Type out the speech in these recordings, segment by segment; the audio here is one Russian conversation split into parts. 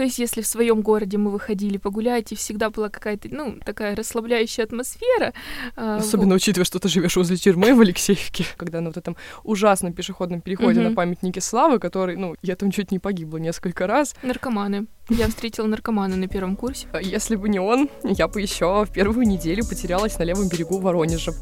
То есть, если в своем городе мы выходили погулять, и всегда была какая-то, ну, такая расслабляющая атмосфера. Особенно учитывая, что ты живешь возле тюрьмы в Алексеевке, когда на вот этом ужасном пешеходном переходе на памятнике Славы, который, ну, я там чуть не погибла несколько раз. Наркоманы. Я встретила наркомана на первом курсе. Если бы не он, я бы еще в первую неделю потерялась на левом берегу Воронежа.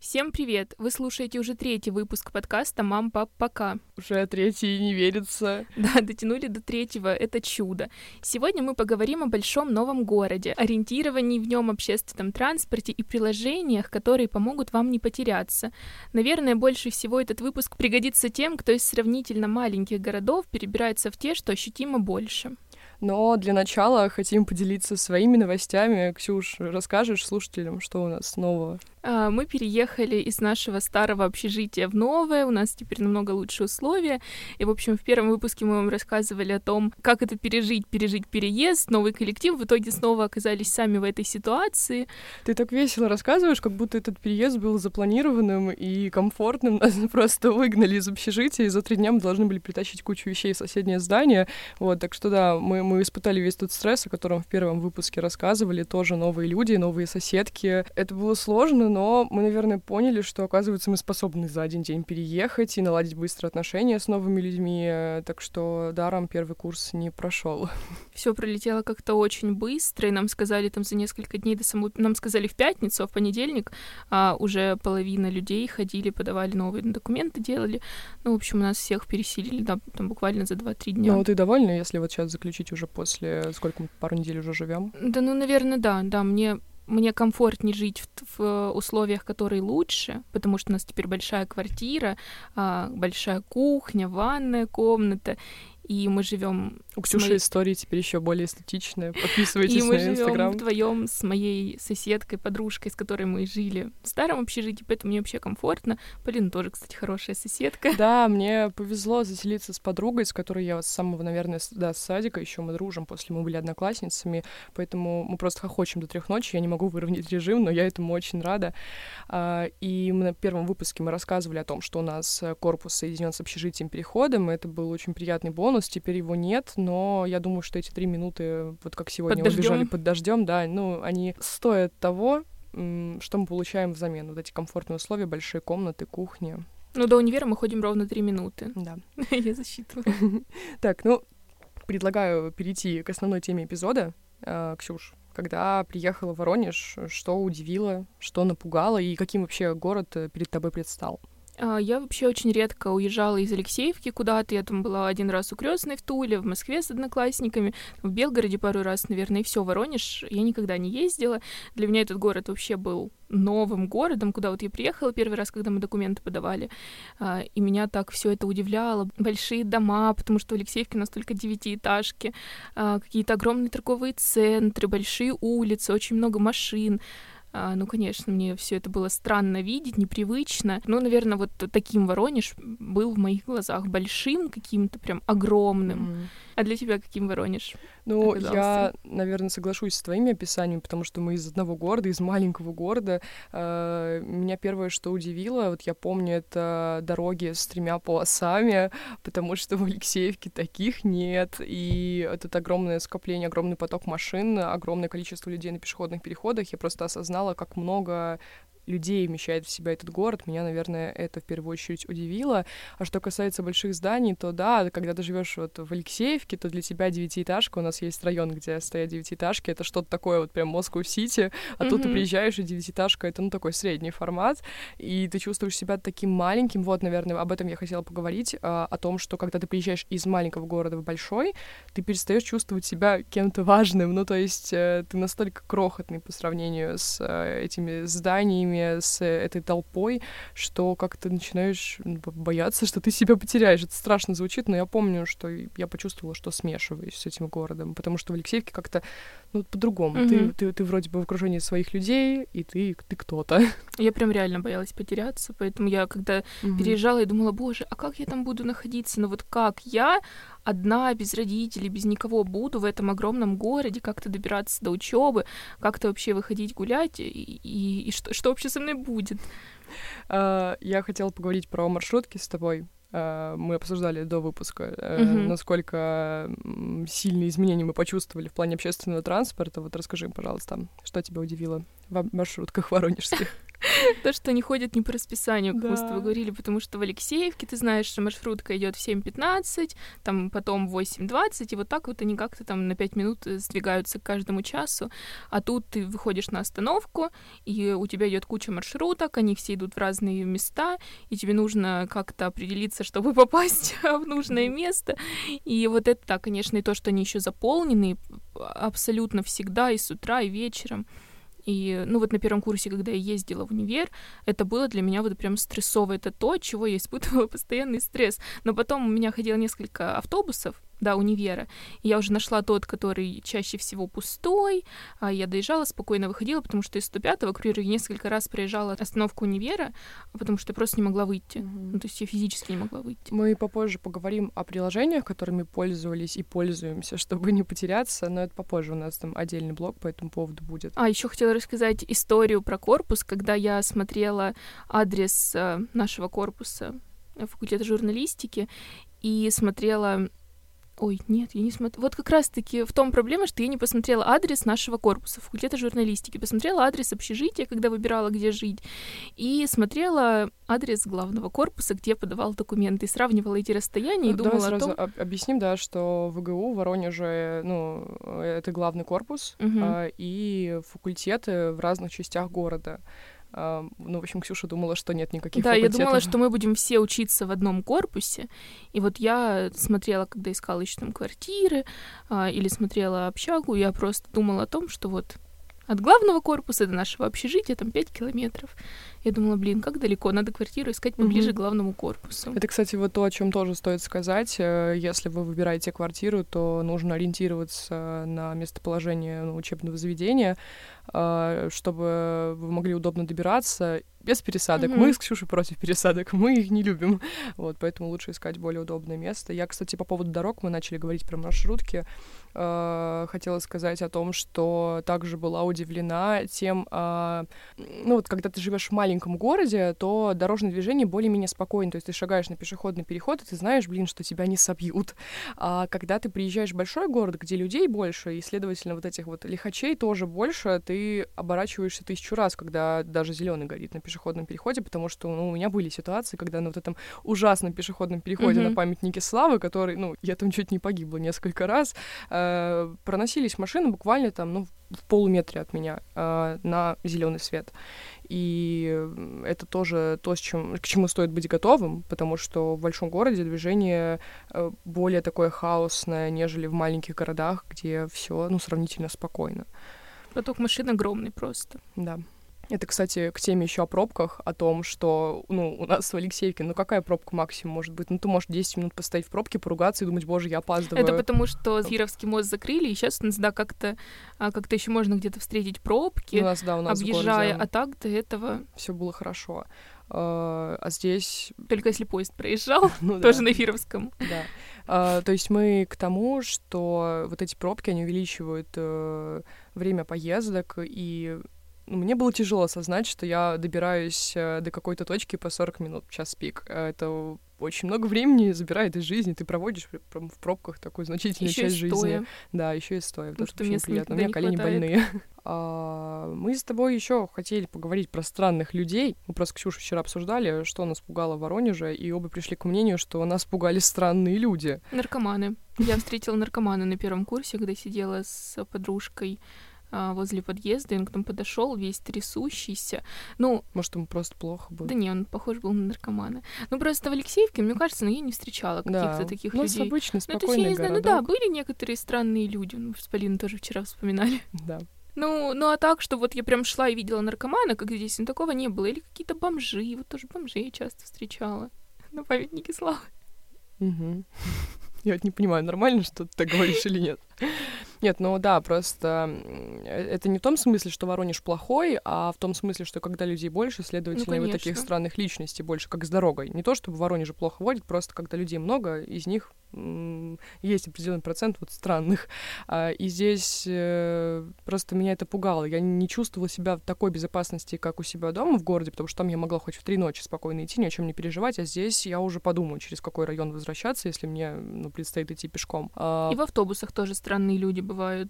Всем привет! Вы слушаете уже 3-й выпуск подкаста «Мам, пап, пока». Уже 3-й, не верится. Да, дотянули до 3-го, это чудо. Сегодня мы поговорим о большом новом городе, ориентировании в нем, общественном транспорте и приложениях, которые помогут вам не потеряться. Наверное, больше всего этот выпуск пригодится тем, кто из сравнительно маленьких городов перебирается в те, что ощутимо больше. Но для начала хотим поделиться своими новостями. Ксюш, расскажешь слушателям, что у нас нового? Мы переехали из нашего старого общежития в новое, у нас теперь намного лучшие условия, и, в общем, в первом выпуске мы вам рассказывали о том, как это пережить переезд, новый коллектив, в итоге снова оказались сами в этой ситуации. Ты так весело рассказываешь, как будто этот переезд был запланированным и комфортным, нас просто выгнали из общежития, и за 3 дня мы должны были притащить кучу вещей в соседнее здание, вот, так что да, мы испытали весь тот стресс, о котором в первом выпуске рассказывали, тоже новые люди, новые соседки, это было сложно, но мы, наверное, поняли, что, оказывается, мы способны за 1 день переехать и наладить быстро отношения с новыми людьми, так что даром первый курс не прошел. Все пролетело как-то очень быстро, и нам сказали там за несколько дней до самого... Нам сказали в пятницу, а в понедельник уже половина людей ходили, подавали новые документы, делали. Ну, в общем, нас всех переселили, да, там буквально за 2-3 дня. Ну, ты довольна, если вот сейчас заключить уже после... Сколько мы, пару недель уже живем? Да, ну, наверное, да, Мне комфортнее жить в условиях, которые лучше, потому что у нас теперь большая квартира, большая кухня, ванная комната, и мы живем. У Ксюши истории теперь еще более эстетичные. Подписывайтесь на Инстаграм. И мы живем вдвоем с моей соседкой, подружкой, с которой мы жили в старом общежитии, поэтому мне вообще комфортно. Полина тоже, кстати, хорошая соседка. Да, мне повезло заселиться с подругой, с которой я с самого, наверное, с садика. Еще мы дружим, после мы были одноклассницами, поэтому мы просто хохочем до 3 ночи. Я не могу выровнять режим, но я этому очень рада. И на первом выпуске мы рассказывали о том, что у нас корпус соединен с общежитием переходом. Это был очень приятный бонус, теперь его нет, но я думаю, что эти 3 минуты, вот как сегодня убежали под дождем, да, ну, они стоят того, что мы получаем взамен. Вот эти комфортные условия, большие комнаты, кухни. Ну, до универа мы ходим ровно 3 минуты. Да. Я засчитываю. Так, ну, предлагаю перейти к основной теме эпизода. Ксюш, когда приехала в Воронеж, что удивило, что напугало, и каким вообще город перед тобой предстал? Я вообще очень редко уезжала из Алексеевки куда-то. Я там была 1 раз у крёстной в Туле, в Москве с одноклассниками, в Белгороде 2 раз, наверное, и всё. Воронеж я никогда не ездила. Для меня этот город вообще был новым городом, куда вот я приехала 1 раз, когда мы документы подавали, и меня так все это удивляло. Большие дома, потому что в Алексеевке у нас только 9-этажки, какие-то огромные торговые центры, большие улицы, очень много машин. Ну, конечно, мне все это было странно видеть, непривычно. Но, наверное, вот таким Воронеж был в моих глазах. Большим каким-то, прям огромным. А для тебя каким Воронеж оказался? Я, наверное, соглашусь с твоими описаниями, потому что мы из одного города, из маленького города. Меня первое, что удивило, вот я помню, это дороги с 3 полосами, потому что в Алексеевке таких нет. И это огромное скопление, огромный поток машин, огромное количество людей на пешеходных переходах. Я просто осознала, как много людей вмещает в себя этот город. Меня, наверное, это в первую очередь удивило. А что касается больших зданий, то да, когда ты живешь вот в Алексеевке, то для тебя 9-этажка, у нас есть район, где стоят 9-этажки, это что-то такое вот прям Москва-Сити, а тут ты приезжаешь, и 9-этажка — это, ну, такой средний формат, и ты чувствуешь себя таким маленьким. Вот, наверное, об этом я хотела поговорить, о том, что когда ты приезжаешь из маленького города в большой, ты перестаешь чувствовать себя кем-то важным, ну, то есть ты настолько крохотный по сравнению с этими зданиями, с этой толпой, что как-то начинаешь бояться, что ты себя потеряешь. Это страшно звучит, но я помню, что я почувствовала, что смешиваюсь с этим городом, потому что в Алексеевке как-то, ну, по-другому. Ты вроде бы в окружении своих людей, и ты кто-то. Я прям реально боялась потеряться, поэтому я, когда переезжала, я думала, боже, а как я там буду находиться? Ну вот как я одна, без родителей, без никого буду в этом огромном городе, как-то добираться до учебы, как-то вообще выходить гулять, и что вообще со мной будет? Я хотела поговорить про маршрутки с тобой. Мы обсуждали до выпуска, насколько сильные изменения мы почувствовали в плане общественного транспорта. Вот расскажи, пожалуйста, что тебя удивило в маршрутках воронежских? То, что они ходят не по расписанию, как мы с тобой говорили, потому что в Алексеевке, ты знаешь, что маршрутка идет в 7:15, там потом в 8:20, и вот так вот они как-то там на 5 минут сдвигаются к каждому часу, а тут ты выходишь на остановку, и у тебя идет куча маршруток, они все идут в разные места, и тебе нужно как-то определиться, чтобы попасть в нужное место, и вот это, да, конечно, и то, что они еще заполнены абсолютно всегда, и с утра, и вечером. И, ну, вот на первом курсе, когда я ездила в универ, это было для меня вот прям стрессово. Это то, от чего я испытывала постоянный стресс. Но потом у меня ходило несколько автобусов до универа, и я уже нашла тот, который чаще всего пустой. Я доезжала, спокойно выходила, потому что из 105-го, к примеру, я несколько раз проезжала остановку универа, потому что я просто не могла выйти. Ну, то есть я физически не могла выйти. Мы попозже поговорим о приложениях, которыми пользовались и пользуемся, чтобы не потеряться, но это попозже, у нас там отдельный блог по этому поводу будет. А еще хотела рассказать историю про корпус, когда я смотрела адрес нашего корпуса факультета журналистики и смотрела... Ой, нет, я не смотрела. Вот как раз-таки в том проблема, что я не посмотрела адрес нашего корпуса факультета журналистики. Посмотрела адрес общежития, когда выбирала, где жить. И смотрела адрес главного корпуса, где подавала документы. И сравнивала эти расстояния, и думала о том... Объясним, да, что ВГУ в Воронеже, ну, это главный корпус, и факультеты в разных частях города. Ну, в общем, Ксюша думала, что нет никаких факультетов. Да, я думала, что мы будем все учиться в одном корпусе. И вот я смотрела, когда искала еще там квартиры или смотрела общагу, я просто думала о том, что вот от главного корпуса до нашего общежития там 5 километров. Я думала, блин, как далеко, надо квартиру искать поближе к главному корпусу. Это, кстати, вот то, о чем тоже стоит сказать. Если вы выбираете квартиру, то нужно ориентироваться на местоположение учебного заведения, чтобы вы могли удобно добираться. Без пересадок. Мы с Ксюшей против пересадок, мы их не любим. Вот, поэтому лучше искать более удобное место. Я, кстати, по поводу дорог, мы начали говорить про маршрутки. Хотела сказать о том, что также была удивлена тем... Ну, вот, когда ты живешь в маленьком городе, то дорожное движение более-менее спокойно. То есть ты шагаешь на пешеходный переход, и ты знаешь, блин, что тебя не собьют. А когда ты приезжаешь в большой город, где людей больше, и, следовательно, вот этих вот лихачей тоже больше, ты оборачиваешься 1000 раз, когда даже зеленый горит на пешеходном переходе, потому что, ну, у меня были ситуации, когда на вот этом ужасном пешеходном переходе на памятнике Славы, который, ну, я там чуть не погибла несколько раз, проносились машины буквально там, ну, в полуметре от меня на зеленый свет. И это тоже то, к чему стоит быть готовым, потому что в большом городе движение более такое хаосное, нежели в маленьких городах, где все, ну, сравнительно спокойно. Поток машин огромный просто. Да. Это, кстати, к теме еще о пробках, о том, что, ну, у нас в Алексеевке, ну, какая пробка максимум может быть? Ну, ты можешь 10 минут постоять в пробке, поругаться и думать, боже, я опаздываю. Это потому, что Зировский мост закрыли, и сейчас у нас, да, как-то еще можно где-то встретить пробки, у нас объезжая, а так до этого... Все было хорошо. А здесь... Только если поезд проезжал, тоже на Фировском. Да. То есть мы к тому, что вот эти пробки, они увеличивают время поездок, и... Мне было тяжело осознать, что я добираюсь до какой-то точки по 40 минут, час пик. Это очень много времени забирает из жизни. Ты проводишь прям в пробках такую значительную часть жизни. Да, еще и стоя. Потому что мне приятно. У меня колени больные. Мы с тобой еще хотели поговорить про странных людей. Мы просто с Ксюшей вчера обсуждали, что нас пугало в Воронеже, и оба пришли к мнению, что нас пугали странные люди. Наркоманы. Я встретила наркомана на первом курсе, когда сидела с подружкой возле подъезда, и он к нам подошел весь трясущийся. Ну, может, ему просто плохо было? Да не, он похож был на наркомана. Ну, просто в Алексеевке, мне кажется, я не встречала каких-то таких людей. Да, у нас обычный спокойный городок. Ну, да, были некоторые странные люди. Мы с Полиной тоже вчера вспоминали. Да. Ну, а так, что вот я прям шла и видела наркомана, как здесь, но такого не было. Или какие-то бомжи. Вот тоже бомжей я часто встречала на памятнике Славы. Угу. Я вот не понимаю, нормально, что ты так говоришь или нет? Нет, ну да, просто это не в том смысле, что Воронеж плохой, а в том смысле, что когда людей больше, следовательно, и вот таких странных личностей больше, как с дорогой. Не то, чтобы в Воронеже плохо водят, просто когда людей много, из них есть определенный процент вот странных. И здесь просто меня это пугало. Я не чувствовала себя в такой безопасности, как у себя дома в городе, потому что там я могла хоть в 3 ночи спокойно идти, ни о чем не переживать, а здесь я уже подумаю, через какой район возвращаться, если мне предстоит идти пешком. И в автобусах тоже странные люди бывают.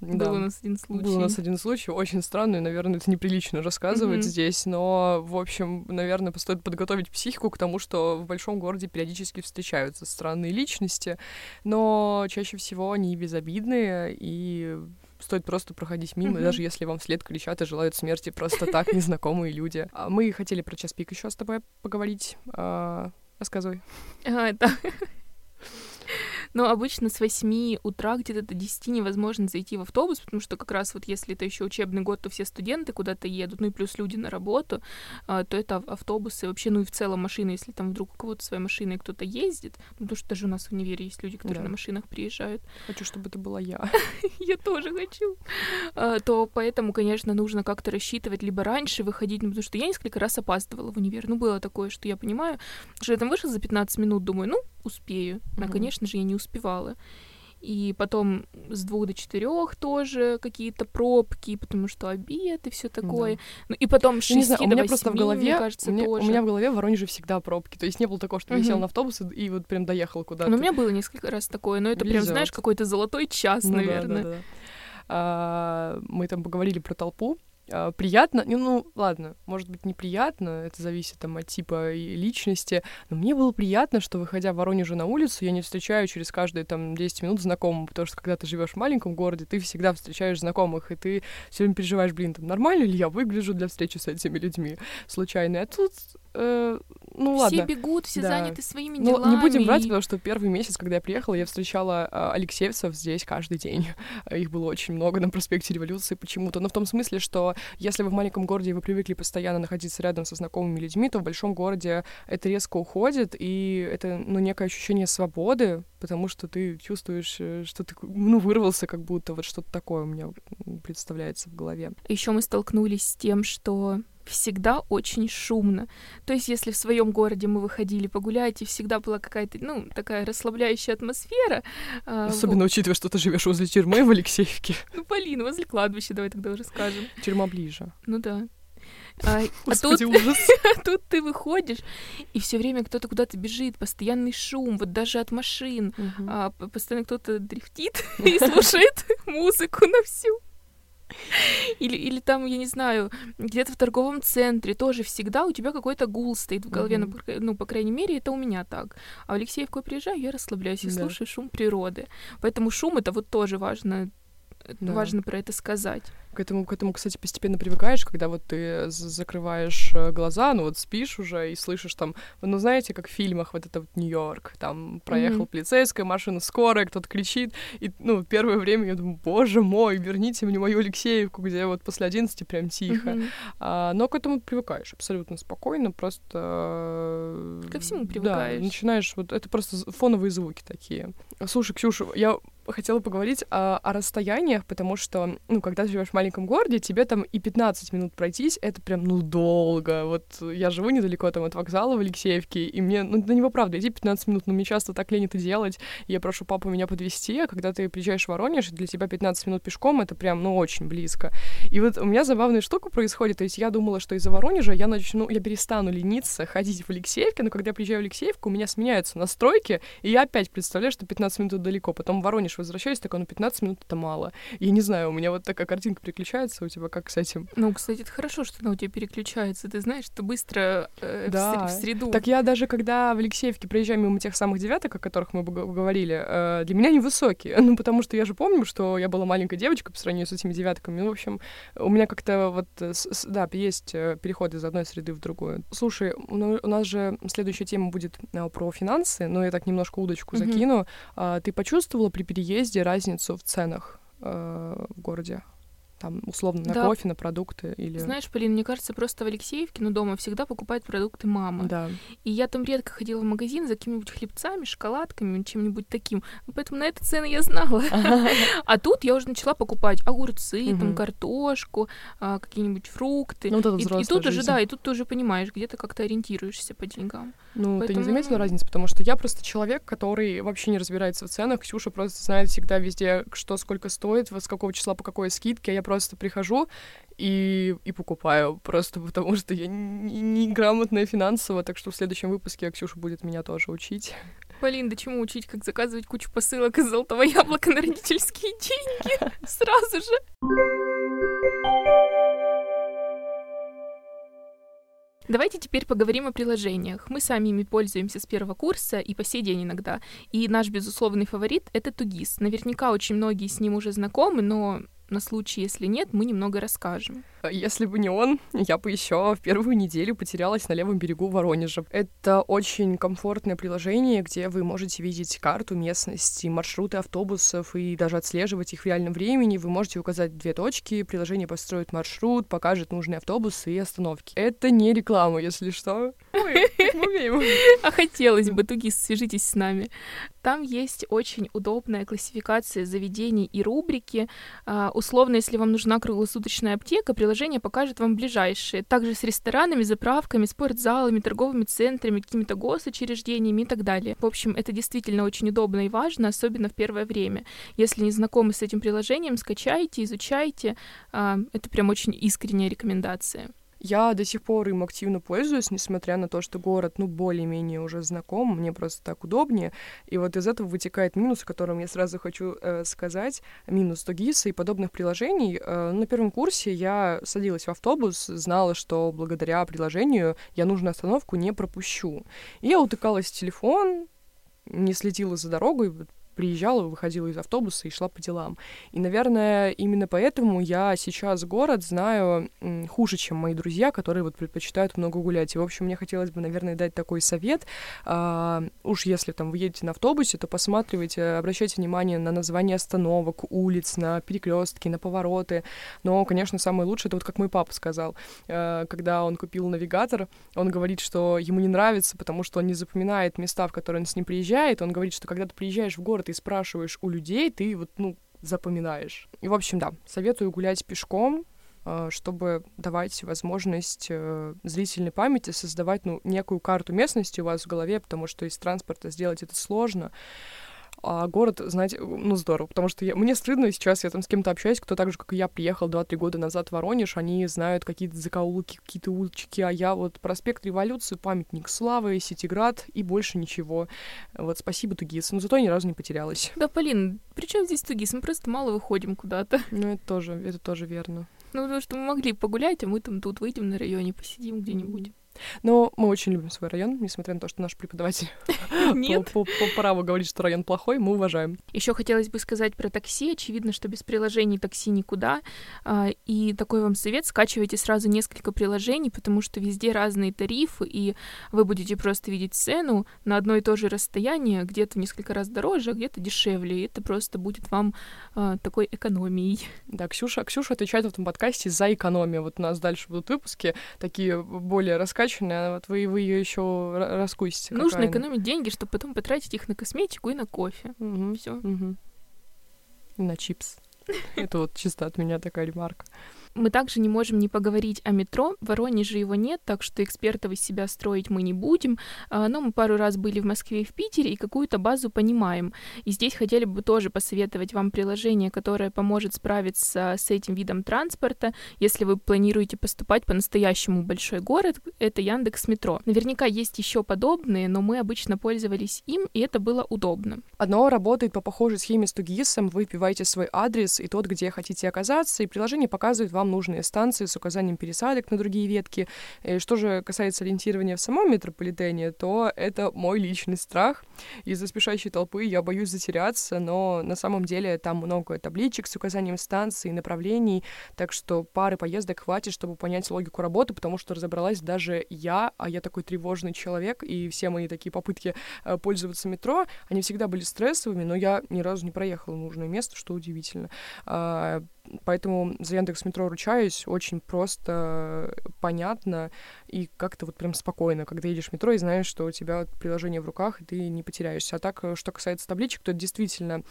Да. Был у нас один случай. Очень странный, наверное, это неприлично рассказывать здесь, но, в общем, наверное, стоит подготовить психику к тому, что в большом городе периодически встречаются странные личности, но чаще всего они безобидные, и стоит просто проходить мимо, даже если вам вслед кричат и желают смерти просто так незнакомые люди. Мы хотели про час пик еще с тобой поговорить. Рассказывай. Но обычно с 8 утра где-то до 10 невозможно зайти в автобус, потому что как раз вот если это еще учебный год, то все студенты куда-то едут, ну и плюс люди на работу, то это автобусы вообще, ну и в целом машины, если там вдруг у кого-то своей машиной кто-то ездит, потому что даже у нас в универе есть люди, которые на машинах приезжают. Хочу, чтобы это была я. Я тоже хочу. То поэтому, конечно, нужно как-то рассчитывать, либо раньше выходить, потому что я несколько раз опаздывала в универ. Ну, было такое, что я понимаю, что я там вышла за 15 минут, думаю, ну, успею. А, конечно же, я не успевала. И потом с 2 до 4 тоже какие-то пробки, потому что обед и все такое. Да. Ну, и потом с 6 до 8, мне кажется, тоже. У меня в голове в Воронеже всегда пробки. То есть не было такого, что я сел на автобус и вот прям доехал куда-то. Ну, у меня было несколько раз такое, но это прям, знаешь, какой-то золотой час, наверное. Да. Мы там поговорили про толпу. Приятно, ладно, может быть, неприятно, это зависит от типа и личности, но мне было приятно, что, выходя в Воронеже на улицу, я не встречаю через каждые 10 минут знакомого, потому что, когда ты живешь в маленьком городе, ты всегда встречаешь знакомых, и ты все время переживаешь, нормально ли я выгляжу для встречи с этими людьми случайно, а тут... Все бегут, все заняты своими делами. Не будем брать, потому что первый месяц, когда я приехала, я встречала алексеевцев здесь каждый день. Их было очень много на проспекте Революции почему-то. Но в том смысле, что если вы в маленьком городе и вы привыкли постоянно находиться рядом со знакомыми людьми, то в большом городе это резко уходит, и это, некое ощущение свободы, потому что ты чувствуешь, что ты, вырвался, как будто вот что-то такое у меня представляется в голове. Еще мы столкнулись с тем, что всегда очень шумно. То есть, если в своем городе мы выходили погулять, и всегда была какая-то, такая расслабляющая атмосфера. Особенно учитывая, что ты живешь возле тюрьмы в Алексеевке. Возле кладбища, давай тогда уже скажем. Тюрьма ближе. Господи, ужас. А тут ты выходишь, и все время кто-то куда-то бежит, постоянный шум, вот даже от машин. Постоянно кто-то дрифтит и слушает музыку на всю. Или там, я не знаю, где-то в торговом центре тоже всегда у тебя какой-то гул стоит в голове, по крайней мере, это у меня так. А в Алексеевку я приезжаю, я расслабляюсь и слушаю шум природы. Поэтому шум — это вот тоже важно. Важно про это сказать. К этому, кстати, постепенно привыкаешь, когда вот ты закрываешь глаза, спишь уже и слышишь там, знаете, как в фильмах, вот это вот Нью-Йорк, там проехал полицейская машина, скорая, кто-то кричит, и, первое время я думаю, боже мой, верните мне мою Алексеевку, где вот после 11 прям тихо. Но к этому привыкаешь абсолютно спокойно, просто... Ко всему привыкаешь. Да, начинаешь, вот это просто фоновые звуки такие. Слушай, Ксюша, я... хотела поговорить о расстояниях, потому что, когда ты живешь в маленьком городе, тебе там и 15 минут пройтись, это прям, долго. Вот я живу недалеко там от вокзала в Алексеевке, и мне, на него, правда, идти 15 минут, но мне часто так лень это делать, я прошу папу меня подвезти, а когда ты приезжаешь в Воронеж, для тебя 15 минут пешком, это прям, очень близко. И вот у меня забавная штука происходит, то есть я думала, что из-за Воронежа я перестану лениться ходить в Алексеевке, но когда я приезжаю в Алексеевку, у меня сменяются настройки, и я опять представляю, что 15 минут далеко, потом в Воронеж возвращаюсь, 15 минут — это мало. Я не знаю, у меня вот такая картинка переключается, у тебя как с этим? Кстати, это хорошо, что она у тебя переключается, ты знаешь, что быстро в среду. Так я даже, когда в Алексеевке проезжаю мимо тех самых девяток, о которых мы говорили, для меня они высокие, потому что я же помню, что я была маленькая девочка по сравнению с этими девятками, в общем, у меня как-то вот, есть переход из одной среды в другую. Слушай, у нас же следующая тема будет про финансы, но я так немножко удочку закину. Ты почувствовала при переезде разницу в ценах в городе? там, условно, на кофе, на продукты или... Знаешь, Полин, мне кажется, просто в Алексеевке, ну, дома всегда покупают продукты мама. Да. И я там редко ходила в магазин за какими-нибудь хлебцами, шоколадками, чем-нибудь таким. Поэтому на это цены я знала. А тут я уже начала покупать огурцы, там, картошку, какие-нибудь фрукты. Ну, вот это взрослая жизнь. И тут уже, да, и тут ты уже понимаешь, где-то как-то ориентируешься по деньгам. Ну, ты не заметила разницу? Потому что я просто человек, который вообще не разбирается в ценах. Ксюша просто знает всегда везде, что сколько стоит, с какого числа по какой скидке. Я просто прихожу и покупаю, просто потому что я неграмотная финансово, так что в следующем выпуске Ксюша будет меня тоже учить. Полин, да чему учить, как заказывать кучу посылок из золотого яблока на родительские деньги сразу же? Давайте теперь поговорим о приложениях. Мы сами ими пользуемся с первого курса и по сей день иногда. И наш безусловный фаворит — это 2ГИС. Наверняка очень многие с ним уже знакомы, но... на случай, если нет, мы немного расскажем. Если бы не он, я бы еще в первую неделю потерялась на левом берегу Воронежа. Это очень комфортное приложение, где вы можете видеть карту местности, маршруты автобусов и даже отслеживать их в реальном времени. Вы можете указать две точки, приложение построит маршрут, покажет нужные автобусы и остановки. Это не реклама, если что. А хотелось бы, Тугис, свяжитесь с нами. Там есть очень удобная классификация заведений и рубрики. Условно, если вам нужна круглосуточная аптека, приложение покажет вам ближайшие. Также с ресторанами, заправками, спортзалами, торговыми центрами, какими-то госучреждениями и так далее. В общем, это действительно очень удобно и важно, особенно в первое время. Если не знакомы с этим приложением, скачайте, изучайте. Это прям очень искренняя рекомендация. Я до сих пор им активно пользуюсь, несмотря на то, что город, ну, более-менее уже знаком, мне просто так удобнее. И вот из этого вытекает минус, о котором я сразу хочу сказать, минус 2ГИСа и подобных приложений. На первом курсе я садилась в автобус, знала, что благодаря приложению я нужную остановку не пропущу. И я утыкалась в телефон, не следила за дорогой, приезжала, выходила из автобуса и шла по делам. И, наверное, именно поэтому я сейчас город знаю хуже, чем мои друзья, которые вот предпочитают много гулять. И, в общем, мне хотелось бы, наверное, дать такой совет. Уж если там вы едете на автобусе, то посматривайте, обращайте внимание на название остановок, улиц, на перекрестки, на повороты. Но, конечно, самое лучшее — это вот как мой папа сказал, когда он купил навигатор, он говорит, что ему не нравится, потому что он не запоминает места, в которые он с ним приезжает. Он говорит, что когда ты приезжаешь в город, ты спрашиваешь у людей, ты вот, ну, запоминаешь. И, в общем, да, советую гулять пешком, чтобы давать возможность зрительной памяти создавать, ну, некую карту местности у вас в голове, потому что из транспорта сделать это сложно. А город, знаете, ну, здорово, потому что мне стыдно сейчас, я там с кем-то общаюсь, кто так же, как и я, приехал 2-3 года назад в Воронеж, они знают какие-то закоулки, какие-то улочки, а я вот проспект Революции, памятник Славы, Ситиград и больше ничего. Вот спасибо 2ГИС, но зато я ни разу не потерялась. Да, Полин, при чем здесь 2ГИС? Мы просто мало выходим куда-то. Ну, это тоже верно. Ну, потому что мы могли погулять, а мы там тут выйдем на районе, посидим где-нибудь. Но мы очень любим свой район, несмотря на то, что наш преподаватель по праву говорит, что район плохой, мы уважаем. Еще хотелось бы сказать про такси. Очевидно, что без приложений такси никуда. И такой вам совет: скачивайте сразу несколько приложений, потому что везде разные тарифы, и вы будете просто видеть цену на одно и то же расстояние, где-то в несколько раз дороже, а где-то дешевле. И это просто будет вам такой экономией. Да, Ксюша отвечает в этом подкасте за экономию. Вот у нас дальше будут выпуски такие более раскачивающие. А вот вы ее еще раскусите. Нужно экономить деньги, чтобы потом потратить их на косметику и на кофе. Угу. Все. Угу. На чипс. Это вот чисто от меня такая ремарка. Мы также не можем не поговорить о метро. В Воронеже его нет, так что экспертов из себя строить мы не будем. Но мы пару раз были в Москве и в Питере, и какую-то базу понимаем. И здесь хотели бы тоже посоветовать вам приложение, которое поможет справиться с этим видом транспорта. Если вы планируете поступать по-настоящему в большой город, это Яндекс.Метро. Наверняка есть еще подобные, но мы обычно пользовались им, и это было удобно. Одно работает по похожей схеме с 2ГИСом. Вы вбиваете свой адрес и тот, где хотите оказаться, и приложение показывает вам вам нужные станции с указанием пересадок на другие ветки. Что же касается ориентирования в самом метрополитене, то это мой личный страх. Из-за спешащей толпы я боюсь затеряться, но на самом деле там много табличек с указанием станций и направлений, так что пары поездок хватит, чтобы понять логику работы, потому что разобралась даже я, а я такой тревожный человек, и все мои такие попытки пользоваться метро, они всегда были стрессовыми, но я ни разу не проехала нужное место, что удивительно. Поэтому за Яндекс.Метро ручаюсь, очень просто, понятно и как-то вот прям спокойно, когда едешь в метро и знаешь, что у тебя приложение в руках, и ты не потеряешься. А так, что касается табличек, то это действительно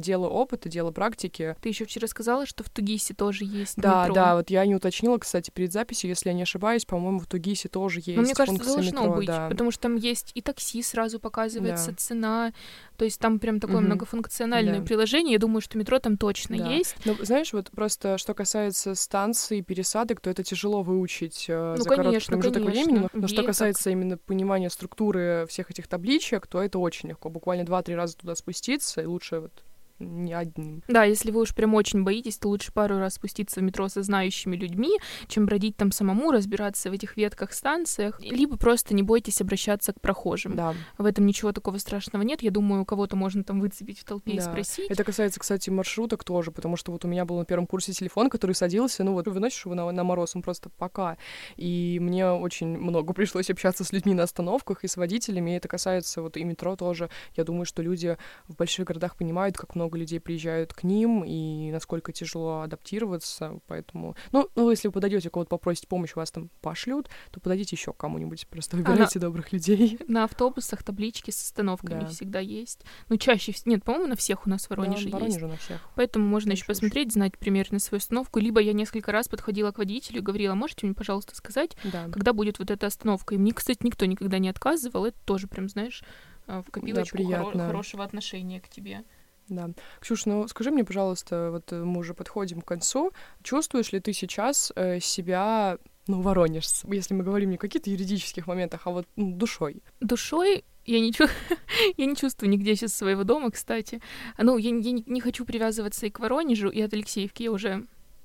дело опыта, дело практики. Ты еще вчера сказала, что в Тугисе тоже есть метро. Да, вот я не уточнила, кстати, перед записью, если я не ошибаюсь, по-моему, в Тугисе тоже есть функция метро. Мне кажется, должно быть, да. Потому что там есть и такси сразу показывается, да. Цена, то есть там прям такое многофункциональное приложение. Я думаю, что метро там точно есть. Но, знаешь, вот просто что касается станций и пересадок, то это тяжело выучить за короткий промежуток времени. Но что касается именно понимания структуры всех этих табличек, то это очень легко. Буквально 2-3 раза туда спуститься, и лучше вот не одним. Да, если вы уж прям очень боитесь, то лучше пару раз спуститься в метро со знающими людьми, чем бродить там самому, разбираться в этих ветках, станциях. Либо просто не бойтесь обращаться к прохожим. Да. В этом ничего такого страшного нет. Я думаю, у кого-то можно там выцепить в толпе, да, и спросить. Это касается, кстати, маршруток тоже, потому что вот у меня был на первом курсе телефон, который садился, ну вот выносишь его на мороз, он просто пока. И мне очень много пришлось общаться с людьми на остановках и с водителями, и это касается вот и метро тоже. Я думаю, что люди в больших городах понимают, как много людей приезжают к ним и насколько тяжело адаптироваться, поэтому... Ну если вы подойдете, кого-то попросить помощь, вас там пошлют, то подойдите еще к кому-нибудь, просто выбирайте добрых людей. На автобусах таблички с остановками всегда есть. Ну, чаще... Нет, по-моему, на всех у нас в Воронеже есть. Да, в Воронеже на всех. Поэтому можно еще посмотреть, знать примерно свою остановку. Либо я несколько раз подходила к водителю и говорила, можете мне, пожалуйста, сказать, когда будет вот эта остановка? И мне, кстати, никто никогда не отказывал. Это тоже прям, знаешь, в копилочку хорошего отношения к тебе. Да. Ксюш, ну скажи мне, пожалуйста, вот мы уже подходим к концу. Чувствуешь ли ты сейчас себя, воронежец, если мы говорим не о каких-то юридических моментах, а вот душой? Душой? Я не чувствую нигде сейчас своего дома, кстати. Я не хочу привязываться и к Воронежу, и от Алексеевки я уже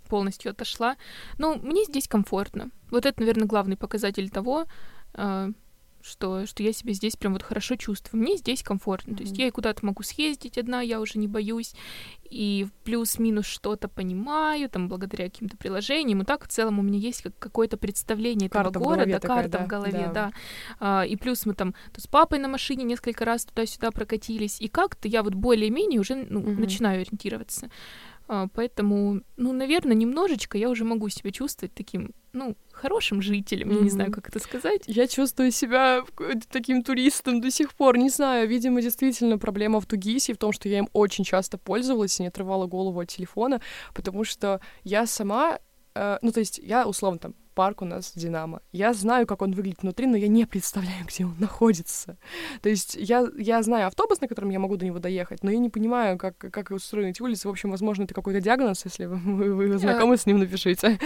полностью отошла. Но мне здесь комфортно. Вот это, наверное, главный показатель того, что я себя здесь прям вот хорошо чувствую. Мне здесь комфортно. То есть я и куда-то могу съездить одна, я уже не боюсь. И плюс-минус что-то понимаю, там, благодаря каким-то приложениям. И так, в целом, у меня есть какое-то представление этого города, карта в голове, да. И плюс мы там с папой на машине несколько раз туда-сюда прокатились. И как-то я вот более-менее уже начинаю ориентироваться. Поэтому, наверное, немножечко я уже могу себя чувствовать таким, хорошим жителем, я не знаю, как это сказать. Я чувствую себя таким туристом до сих пор, не знаю, видимо, действительно проблема в Тугисе, в том, что я им очень часто пользовалась и не отрывала голову от телефона, потому что я сама, я условно там, парк у нас «Динамо». Я знаю, как он выглядит внутри, но я не представляю, где он находится. То есть я знаю автобус, на котором я могу до него доехать, но я не понимаю, как устроены эти улицы. В общем, возможно, это какой-то диагноз, если вы знакомы с ним, напишите.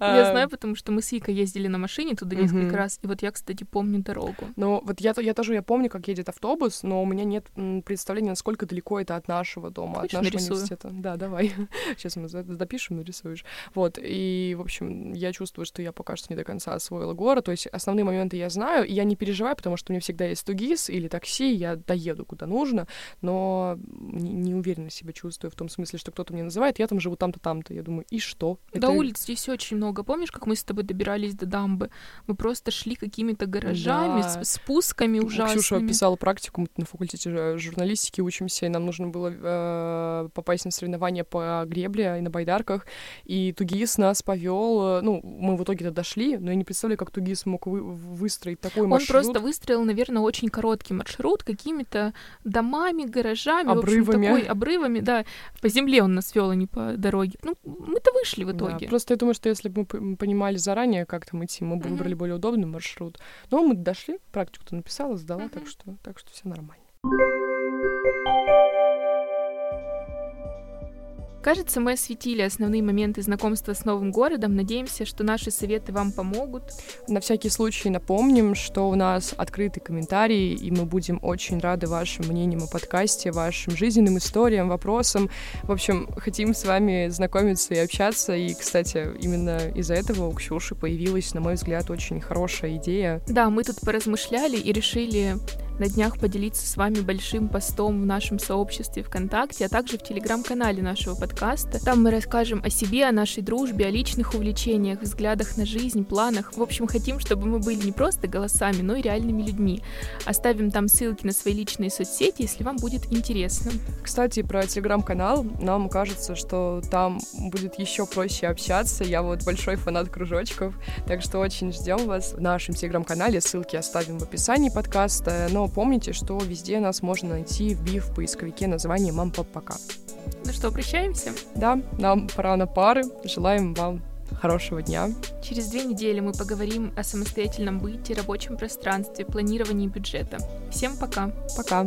Я знаю, потому что мы с Викой ездили на машине туда несколько раз, и вот я, кстати, помню дорогу. Ну, вот я тоже помню, как едет автобус, но у меня нет представления, насколько далеко это от нашего дома, от нашего университета. Да, давай. Сейчас мы допишем, нарисуешь. Вот, и, в общем, я чувствую, что я пока что не до конца освоила город, то есть основные моменты я знаю, и я не переживаю, потому что у меня всегда есть 2ГИС или такси, я доеду куда нужно, но не уверенно себя чувствую в том смысле, что кто-то меня называет, я там живу там-то, там-то, я думаю, и что? Да, улиц здесь очень много, помнишь, как мы с тобой добирались до дамбы? Мы просто шли какими-то гаражами, спусками ужасными. Ксюша описала практику, мы на факультете журналистики учимся, и нам нужно было попасть на соревнования по гребле и на байдарках, и 2ГИС нас повел, мы в итоге дошли, но я не представляю, как Тугис мог выстроить такой маршрут. Он просто выстроил, наверное, очень короткий маршрут какими-то домами, гаражами, обрывами, да. По земле он нас вёл, а не по дороге. Мы-то вышли в итоге. Да, просто я думаю, что если бы мы понимали заранее, как там идти, мы бы выбрали более удобный маршрут. Но мы дошли, практику-то написала, сдала, так что всё нормально. Кажется, мы осветили основные моменты знакомства с новым городом. Надеемся, что наши советы вам помогут. На всякий случай напомним, что у нас открытый комментарий, и мы будем очень рады вашим мнениям о подкасте, вашим жизненным историям, вопросам. В общем, хотим с вами знакомиться и общаться. И, кстати, именно из-за этого у Ксюши появилась, на мой взгляд, очень хорошая идея. Да, мы тут поразмышляли и решили на днях поделиться с вами большим постом в нашем сообществе ВКонтакте, а также в телеграм-канале нашего подкаста. Там мы расскажем о себе, о нашей дружбе, о личных увлечениях, взглядах на жизнь, планах. В общем, хотим, чтобы мы были не просто голосами, но и реальными людьми. Оставим там ссылки на свои личные соцсети, если вам будет интересно. Кстати, про телеграм-канал. Нам кажется, что там будет еще проще общаться. Я вот большой фанат кружочков, так что очень ждем вас в нашем телеграм-канале. Ссылки оставим в описании подкаста, но помните, что везде нас можно найти, вбив в поисковике название «Мам, пап, пока». Ну что, прощаемся? Да, нам пора на пары. Желаем вам хорошего дня. Через 2 недели мы поговорим о самостоятельном быте, рабочем пространстве, планировании бюджета. Всем пока. Пока.